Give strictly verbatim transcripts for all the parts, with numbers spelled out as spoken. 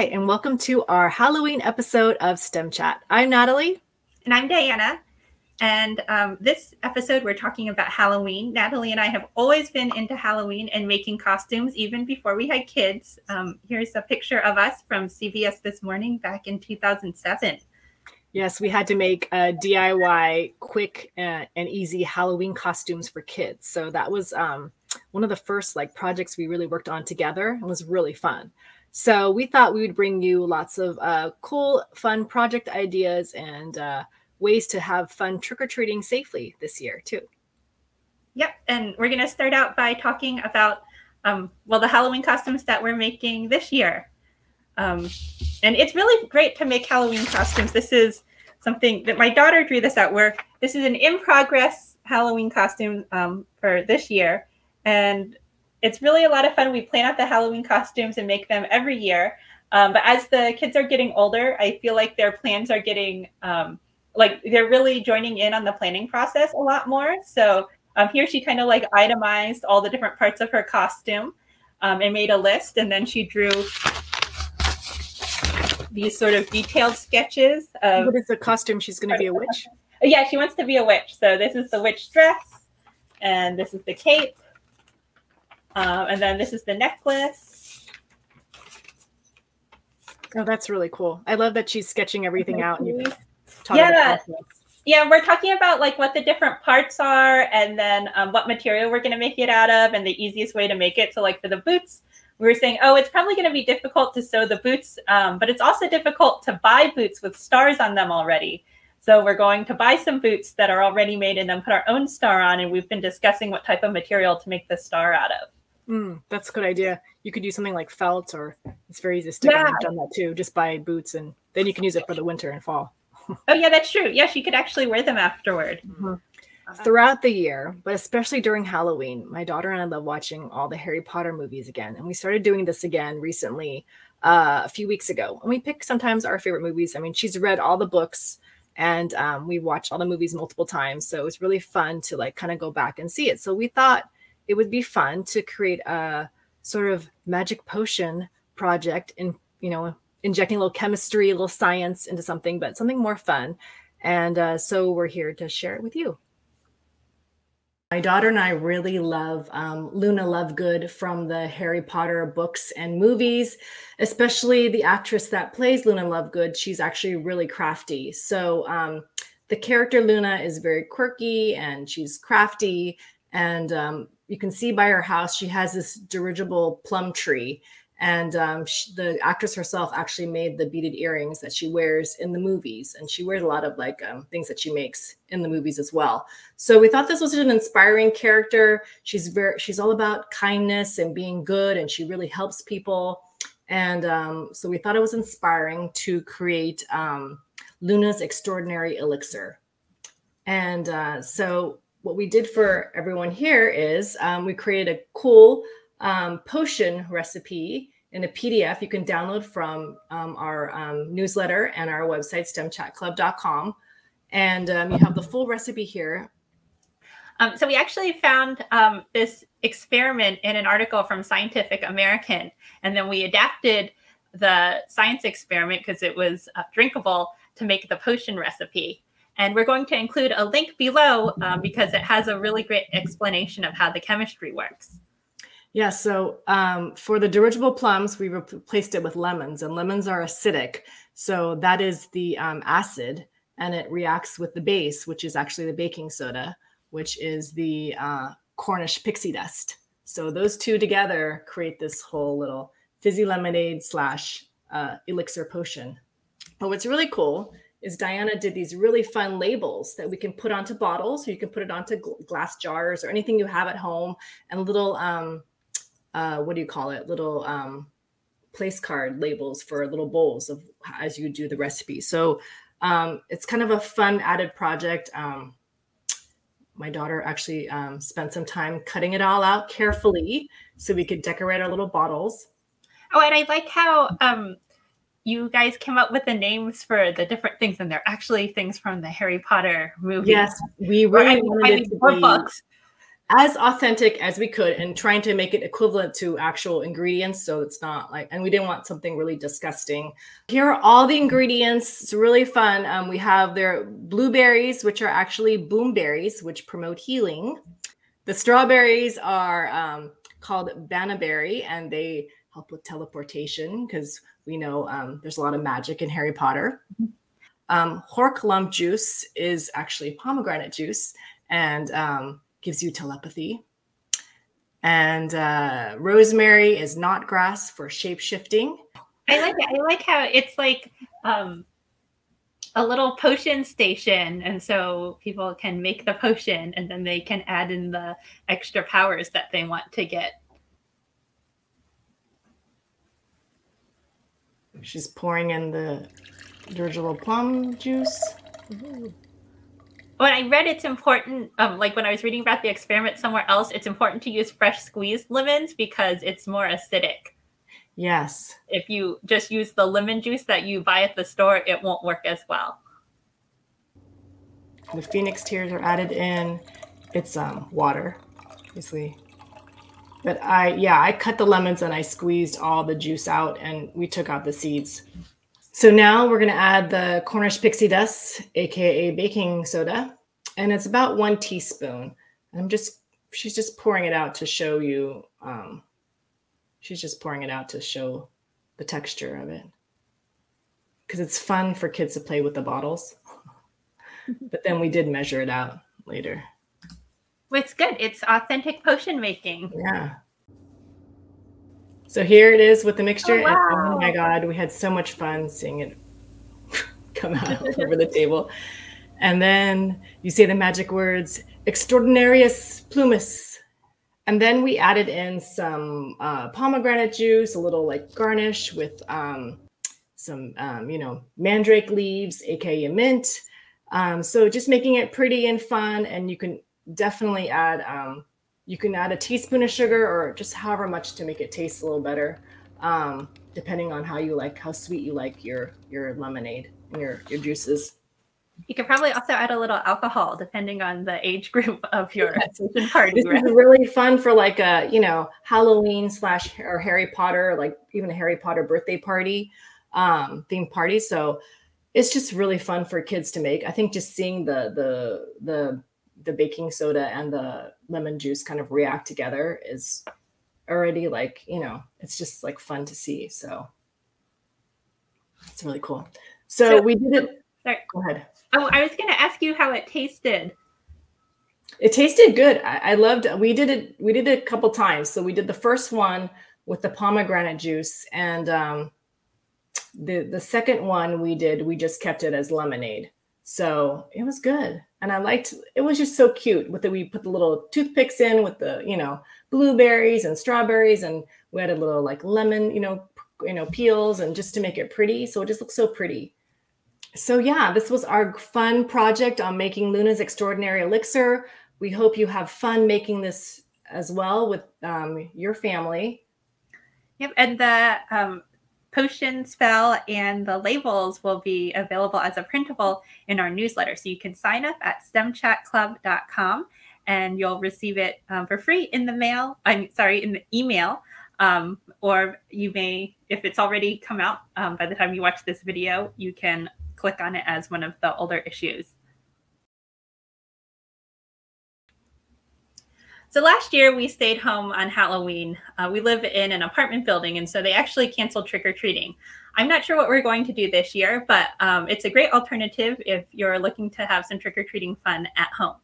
Hi, and welcome to our Halloween episode of STEM Chat. I'm Natalie. And I'm Diana. And um, this episode, we're talking about Halloween. Natalie and I have always been into Halloween and making costumes, even before we had kids. Um, here's a picture of us from C B S This Morning back in two thousand seven. Yes, we had to make uh, D I Y quick and, and easy Halloween costumes for kids. So that was um, one of the first like projects we really worked on together and was really fun. So we thought we would bring you lots of uh, cool, fun project ideas and uh, ways to have fun trick-or-treating safely this year, too. Yep, and we're going to start out by talking about, um, well, the Halloween costumes that we're making this year. Um, and it's really great to make Halloween costumes. This is something that my daughter drew this at work. This is an in-progress Halloween costume um, for this year. And it's really a lot of fun. We plan out the Halloween costumes and make them every year. Um, but as the kids are getting older, I feel like their plans are getting, um, like they're really joining in on the planning process a lot more. So um, here she kind of like itemized all the different parts of her costume um, and made a list. And then she drew these sort of detailed sketches of what is the costume she's going to be a witch. Yeah, she wants to be a witch. So this is the witch dress, and this is the cape, um, and then this is the necklace. Oh, that's really cool. I love that she's sketching everything out. And you've taught her the process. Yeah, we're talking about like what the different parts are, and then um, what material we're going to make it out of, and the easiest way to make it. So, like for the boots, we were saying, oh, it's probably going to be difficult to sew the boots, um, but it's also difficult to buy boots with stars on them already. So we're going to buy some boots that are already made and then put our own star on. And we've been discussing what type of material to make the star out of. Mm, that's a good idea. You could do something like felt, or it's very easy to stick. Yeah. I've done that too. Just buy boots, and then you can use it for the winter and fall. Oh, yeah, that's true. Yes, you could actually wear them afterward. Mm-hmm. Throughout the year, but especially during Halloween, my daughter and I love watching all the Harry Potter movies again. And we started doing this again recently, uh, a few weeks ago. And we pick sometimes our favorite movies. I mean, she's read all the books, and um, we watch all the movies multiple times. So it was really fun to like kind of go back and see it. So we thought it would be fun to create a sort of magic potion project and, you know, injecting a little chemistry, a little science into something, but something more fun. And uh, so we're here to share it with you. My daughter and I really love um, Luna Lovegood from the Harry Potter books and movies, especially the actress that plays Luna Lovegood. She's actually really crafty. So um, the character Luna is very quirky, and she's crafty. And um, you can see by her house, she has this dirigible plum tree. And um, she, the actress herself actually made the beaded earrings that she wears in the movies. And she wears a lot of like um, things that she makes in the movies as well. So we thought this was an inspiring character. She's very, she's all about kindness and being good, and she really helps people. And um, so we thought it was inspiring to create um, Luna's Extraordinary Elixir. And uh, so what we did for everyone here is um, we created a cool Um, potion recipe in a P D F you can download from um, our um, newsletter and our website, stem chat club dot com. And um, you have the full recipe here. Um, so we actually found um, this experiment in an article from Scientific American. And then we adapted the science experiment, because it was uh, drinkable, to make the potion recipe. And we're going to include a link below um, because it has a really great explanation of how the chemistry works. Yeah, so um, for the dirigible plums, we replaced it with lemons, and lemons are acidic. So that is the um, acid, and it reacts with the base, which is actually the baking soda, which is the uh, Cornish pixie dust. So those two together create this whole little fizzy lemonade slash uh, elixir potion. But what's really cool is Diana did these really fun labels that we can put onto bottles. So you can put it onto gl glass jars or anything you have at home, and little... Um, Uh, what do you call it? Little um, place card labels for little bowls of as you do the recipe. So um, it's kind of a fun added project. Um, my daughter actually um, spent some time cutting it all out carefully so we could decorate our little bottles. Oh, and I like how um, you guys came up with the names for the different things, and they're actually things from the Harry Potter movies. Yes, we really or, I mean, wanted I mean, it to be books. as authentic as we could and trying to make it equivalent to actual ingredients. So it's not like, and we didn't want something really disgusting. Here are all the ingredients. It's really fun. Um, we have their blueberries, which are actually boom berries, which promote healing. The strawberries are um, called banaberry, and they help with teleportation because we know um, there's a lot of magic in Harry Potter. Um, Horklump juice is actually pomegranate juice and um, gives you telepathy. And uh, rosemary is knot grass for shape-shifting. I like it. I like how it's like um, a little potion station. And so people can make the potion and then they can add in the extra powers that they want to get. She's pouring in the gergelo plum juice. Ooh. When I read it's important, um, like when I was reading about the experiment somewhere else, it's important to use fresh squeezed lemons because it's more acidic. Yes. If you just use the lemon juice that you buy at the store, it won't work as well. The Phoenix tears are added in. It's um, water, obviously. But I, yeah, I cut the lemons and I squeezed all the juice out and we took out the seeds. So now we're going to add the Cornish pixie dust, A K A baking soda. And it's about one teaspoon. I'm just, she's just pouring it out to show you. Um, she's just pouring it out to show the texture of it. Because it's fun for kids to play with the bottles. But then we did measure it out later. It's good. It's authentic potion making. Yeah. So here it is with the mixture. Oh, wow. And, oh my God, we had so much fun seeing it come out over the table. And then you say the magic words, extraordinarius plumus. And then we added in some uh, pomegranate juice, a little like garnish with um, some, um, you know, mandrake leaves, A K A mint. Um, so just making it pretty and fun, and you can definitely add, um, you can add a teaspoon of sugar or just however much to make it taste a little better, um, depending on how you like, how sweet you like your, your lemonade and your, your juices. You could probably also add a little alcohol depending on the age group of your yes. party. Right? It's really fun for like a, you know, Halloween slash or Harry Potter, like even a Harry Potter birthday party, um, themed party. So it's just really fun for kids to make. I think just seeing the, the, the, the baking soda and the lemon juice kind of react together is already like, you know, it's just like fun to see. So it's really cool. So, so we did it. Sorry. Go ahead. Oh, I was going to ask you how it tasted. It tasted good. I, I loved, we did it. We did it a couple times. So we did the first one with the pomegranate juice, and um, the, the second one we did, we just kept it as lemonade. So it was good. And I liked, it was just so cute with the, we put the little toothpicks in with the, you know, blueberries and strawberries, and we had a little like lemon, you know, you know, peels, and just to make it pretty. So it just looks so pretty. So yeah, this was our fun project on making Luna's Extraordinary Elixir. We hope you have fun making this as well with um, your family. Yep. And the um, potion spell and the labels will be available as a printable in our newsletter. So you can sign up at stem chat club dot com and you'll receive it um, for free in the mail. I'm sorry, in the email. Um, or you may, if it's already come out um, by the time you watch this video, you can click on it as one of the older issues. So last year we stayed home on Halloween. Uh, we live in an apartment building, and so they actually canceled trick-or-treating. I'm not sure what we're going to do this year, but um, it's a great alternative if you're looking to have some trick-or-treating fun at home.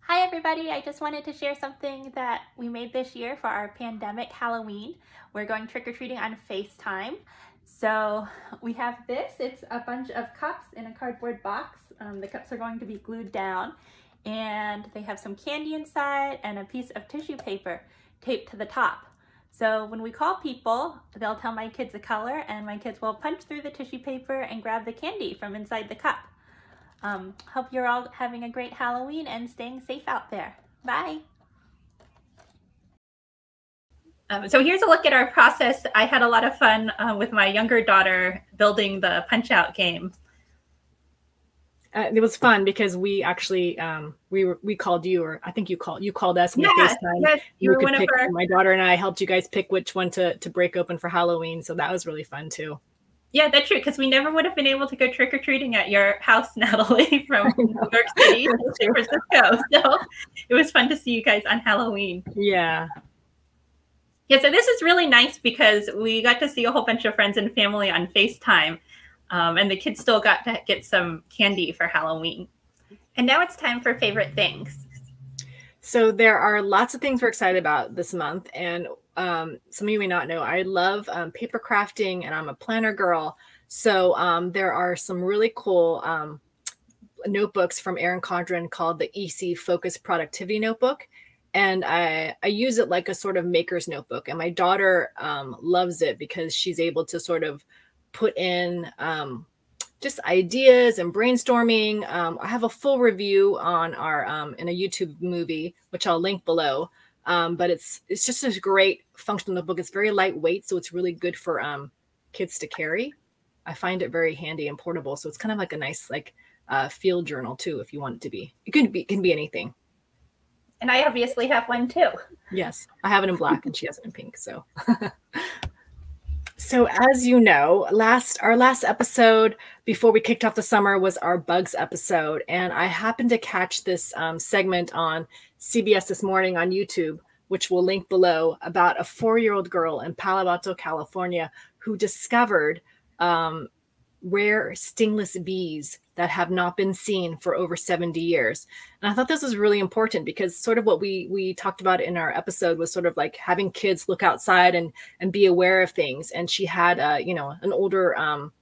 Hi everybody, I just wanted to share something that we made this year for our pandemic Halloween. We're going trick-or-treating on FaceTime. So we have this, it's a bunch of cups in a cardboard box. Um, the cups are going to be glued down, and they have some candy inside and a piece of tissue paper taped to the top. So when we call people, they'll tell my kids a color, and my kids will punch through the tissue paper and grab the candy from inside the cup. Um, hope you're all having a great Halloween and staying safe out there. Bye. Um, so here's a look at our process. I had a lot of fun uh, with my younger daughter building the Punch-Out game. Uh, it was fun because we actually um, we were, we called you, or I think you called you called us. And yeah, FaceTime. Yes, you, you were one pick, of our... My daughter and I helped you guys pick which one to to break open for Halloween, so that was really fun too. Yeah, that's true, because we never would have been able to go trick or treating at your house, Natalie, from New York City to San Francisco. So it was fun to see you guys on Halloween. Yeah. Yeah, so this is really nice because we got to see a whole bunch of friends and family on FaceTime. Um, and the kids still got to get some candy for Halloween. And now it's time for favorite things. So there are lots of things we're excited about this month. And um, some of you may not know, I love um, paper crafting and I'm a planner girl. So um, there are some really cool um, notebooks from Erin Condren called the E C Focus Productivity Notebook. And I, I use it like a sort of maker's notebook. And my daughter um, loves it because she's able to sort of put in um, just ideas and brainstorming. Um, I have a full review on our um, in a YouTube movie, which I'll link below. Um, but it's it's just a great functional notebook. It's very lightweight, so it's really good for um, kids to carry. I find it very handy and portable. So it's kind of like a nice like uh, field journal too, if you want it to be. It can be it can be anything. And I obviously have one too. Yes, I have it in black and she has it in pink. So. So as you know, last our last episode before we kicked off the summer was our bugs episode. And I happened to catch this um, segment on C B S This Morning on YouTube, which we'll link below, about a four-year-old girl in Palo Alto, California, who discovered um, rare stingless bees that have not been seen for over seventy years. And I thought this was really important because sort of what we we talked about in our episode was sort of like having kids look outside and and be aware of things. And she had a, you know, an older um,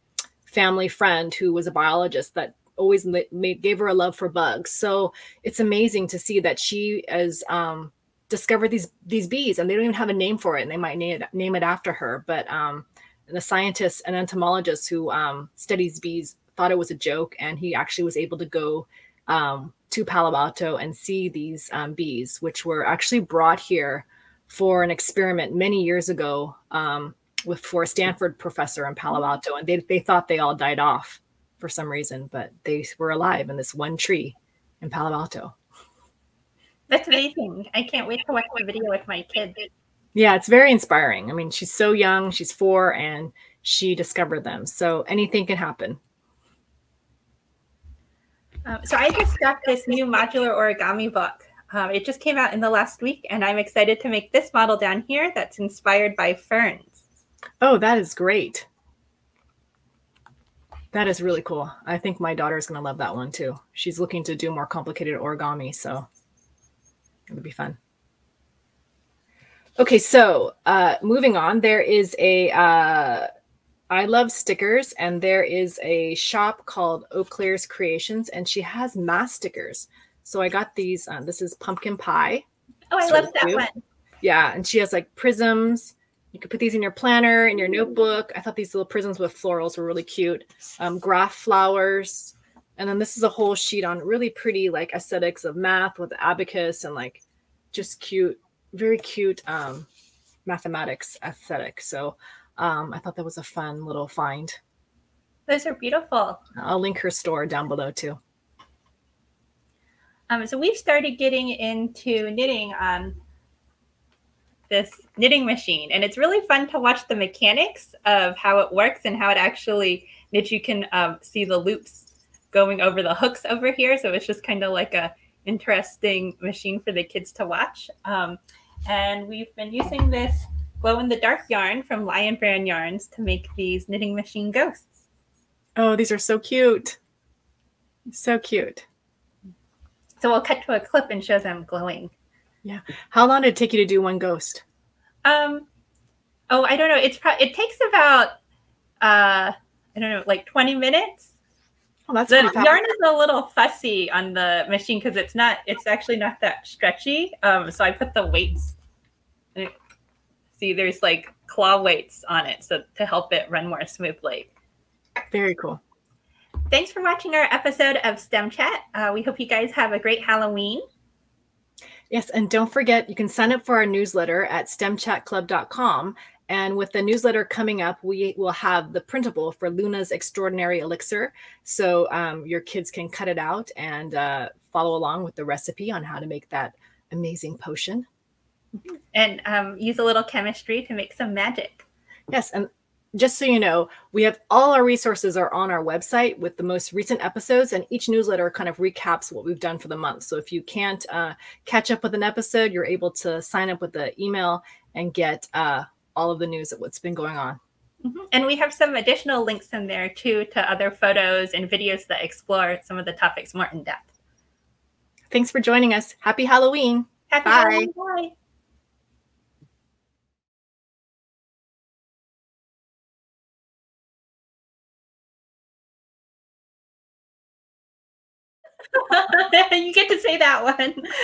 family friend who was a biologist that always made, gave her a love for bugs. So it's amazing to see that she has um, discovered these these bees, and they don't even have a name for it, and they might name it, name it after her. But um, the scientist and entomologist who um, studies bees thought it was a joke, and he actually was able to go um, to Palo Alto and see these um, bees, which were actually brought here for an experiment many years ago um, with for a Stanford professor in Palo Alto, and they, they thought they all died off for some reason, but they were alive in this one tree in Palo Alto. That's amazing. I can't wait to watch the video with my kids. Yeah, it's very inspiring. I mean, she's so young, she's four, and she discovered them. So anything can happen. Um, so I just got this new modular origami book. Um, it just came out in the last week, and I'm excited to make this model down here that's inspired by ferns. Oh, that is great. That is really cool. I think my daughter is going to love that one too. She's looking to do more complicated origami, so it'll be fun. Okay, so uh, moving on, there is a uh, I love stickers, and there is a shop called Eau Claire's Creations, and she has mass stickers. So I got these. Um, this is pumpkin pie. Oh, I love that one. Yeah, and she has like prisms. You could put these in your planner, in your notebook. I thought these little prisms with florals were really cute. Um, graph flowers, and then this is a whole sheet on really pretty like aesthetics of math with abacus and like just cute. Very cute um, mathematics aesthetic. So um, I thought that was a fun little find. Those are beautiful. I'll link her store down below too. Um, so we've started getting into knitting on this knitting machine, and it's really fun to watch the mechanics of how it works and how it actually knits. You can um, see the loops going over the hooks over here. So it's just kind of like a interesting machine for the kids to watch. Um, and we've been using this glow-in-the-dark yarn from Lion Brand Yarns to make these knitting machine ghosts. Oh, these are so cute. So cute. So we'll cut to a clip and show them glowing. Yeah. How long did it take you to do one ghost? Um, oh, I don't know. It's pro It takes about, uh, I don't know, like twenty minutes. Oh, that's the yarn is a little fussy on the machine because it's not, it's actually not that stretchy. Um, so I put the weights, it, see there's like claw weights on it so to help it run more smoothly. Very cool. Thanks for watching our episode of STEM Chat. Uh, we hope you guys have a great Halloween. Yes, and don't forget, you can sign up for our newsletter at stem chat club dot com. And with the newsletter coming up, we will have the printable for Luna's Extraordinary Elixir. So um, your kids can cut it out and uh, follow along with the recipe on how to make that amazing potion. And um, use a little chemistry to make some magic. Yes. And just so you know, we have all our resources are on our website with the most recent episodes, and each newsletter kind of recaps what we've done for the month. So if you can't uh, catch up with an episode, you're able to sign up with the email and get uh, all of the news of what's been going on. Mm-hmm. And we have some additional links in there too to other photos and videos that explore some of the topics more in depth. Thanks for joining us. Happy Halloween. Happy Bye. Halloween. Bye. You get to say that one.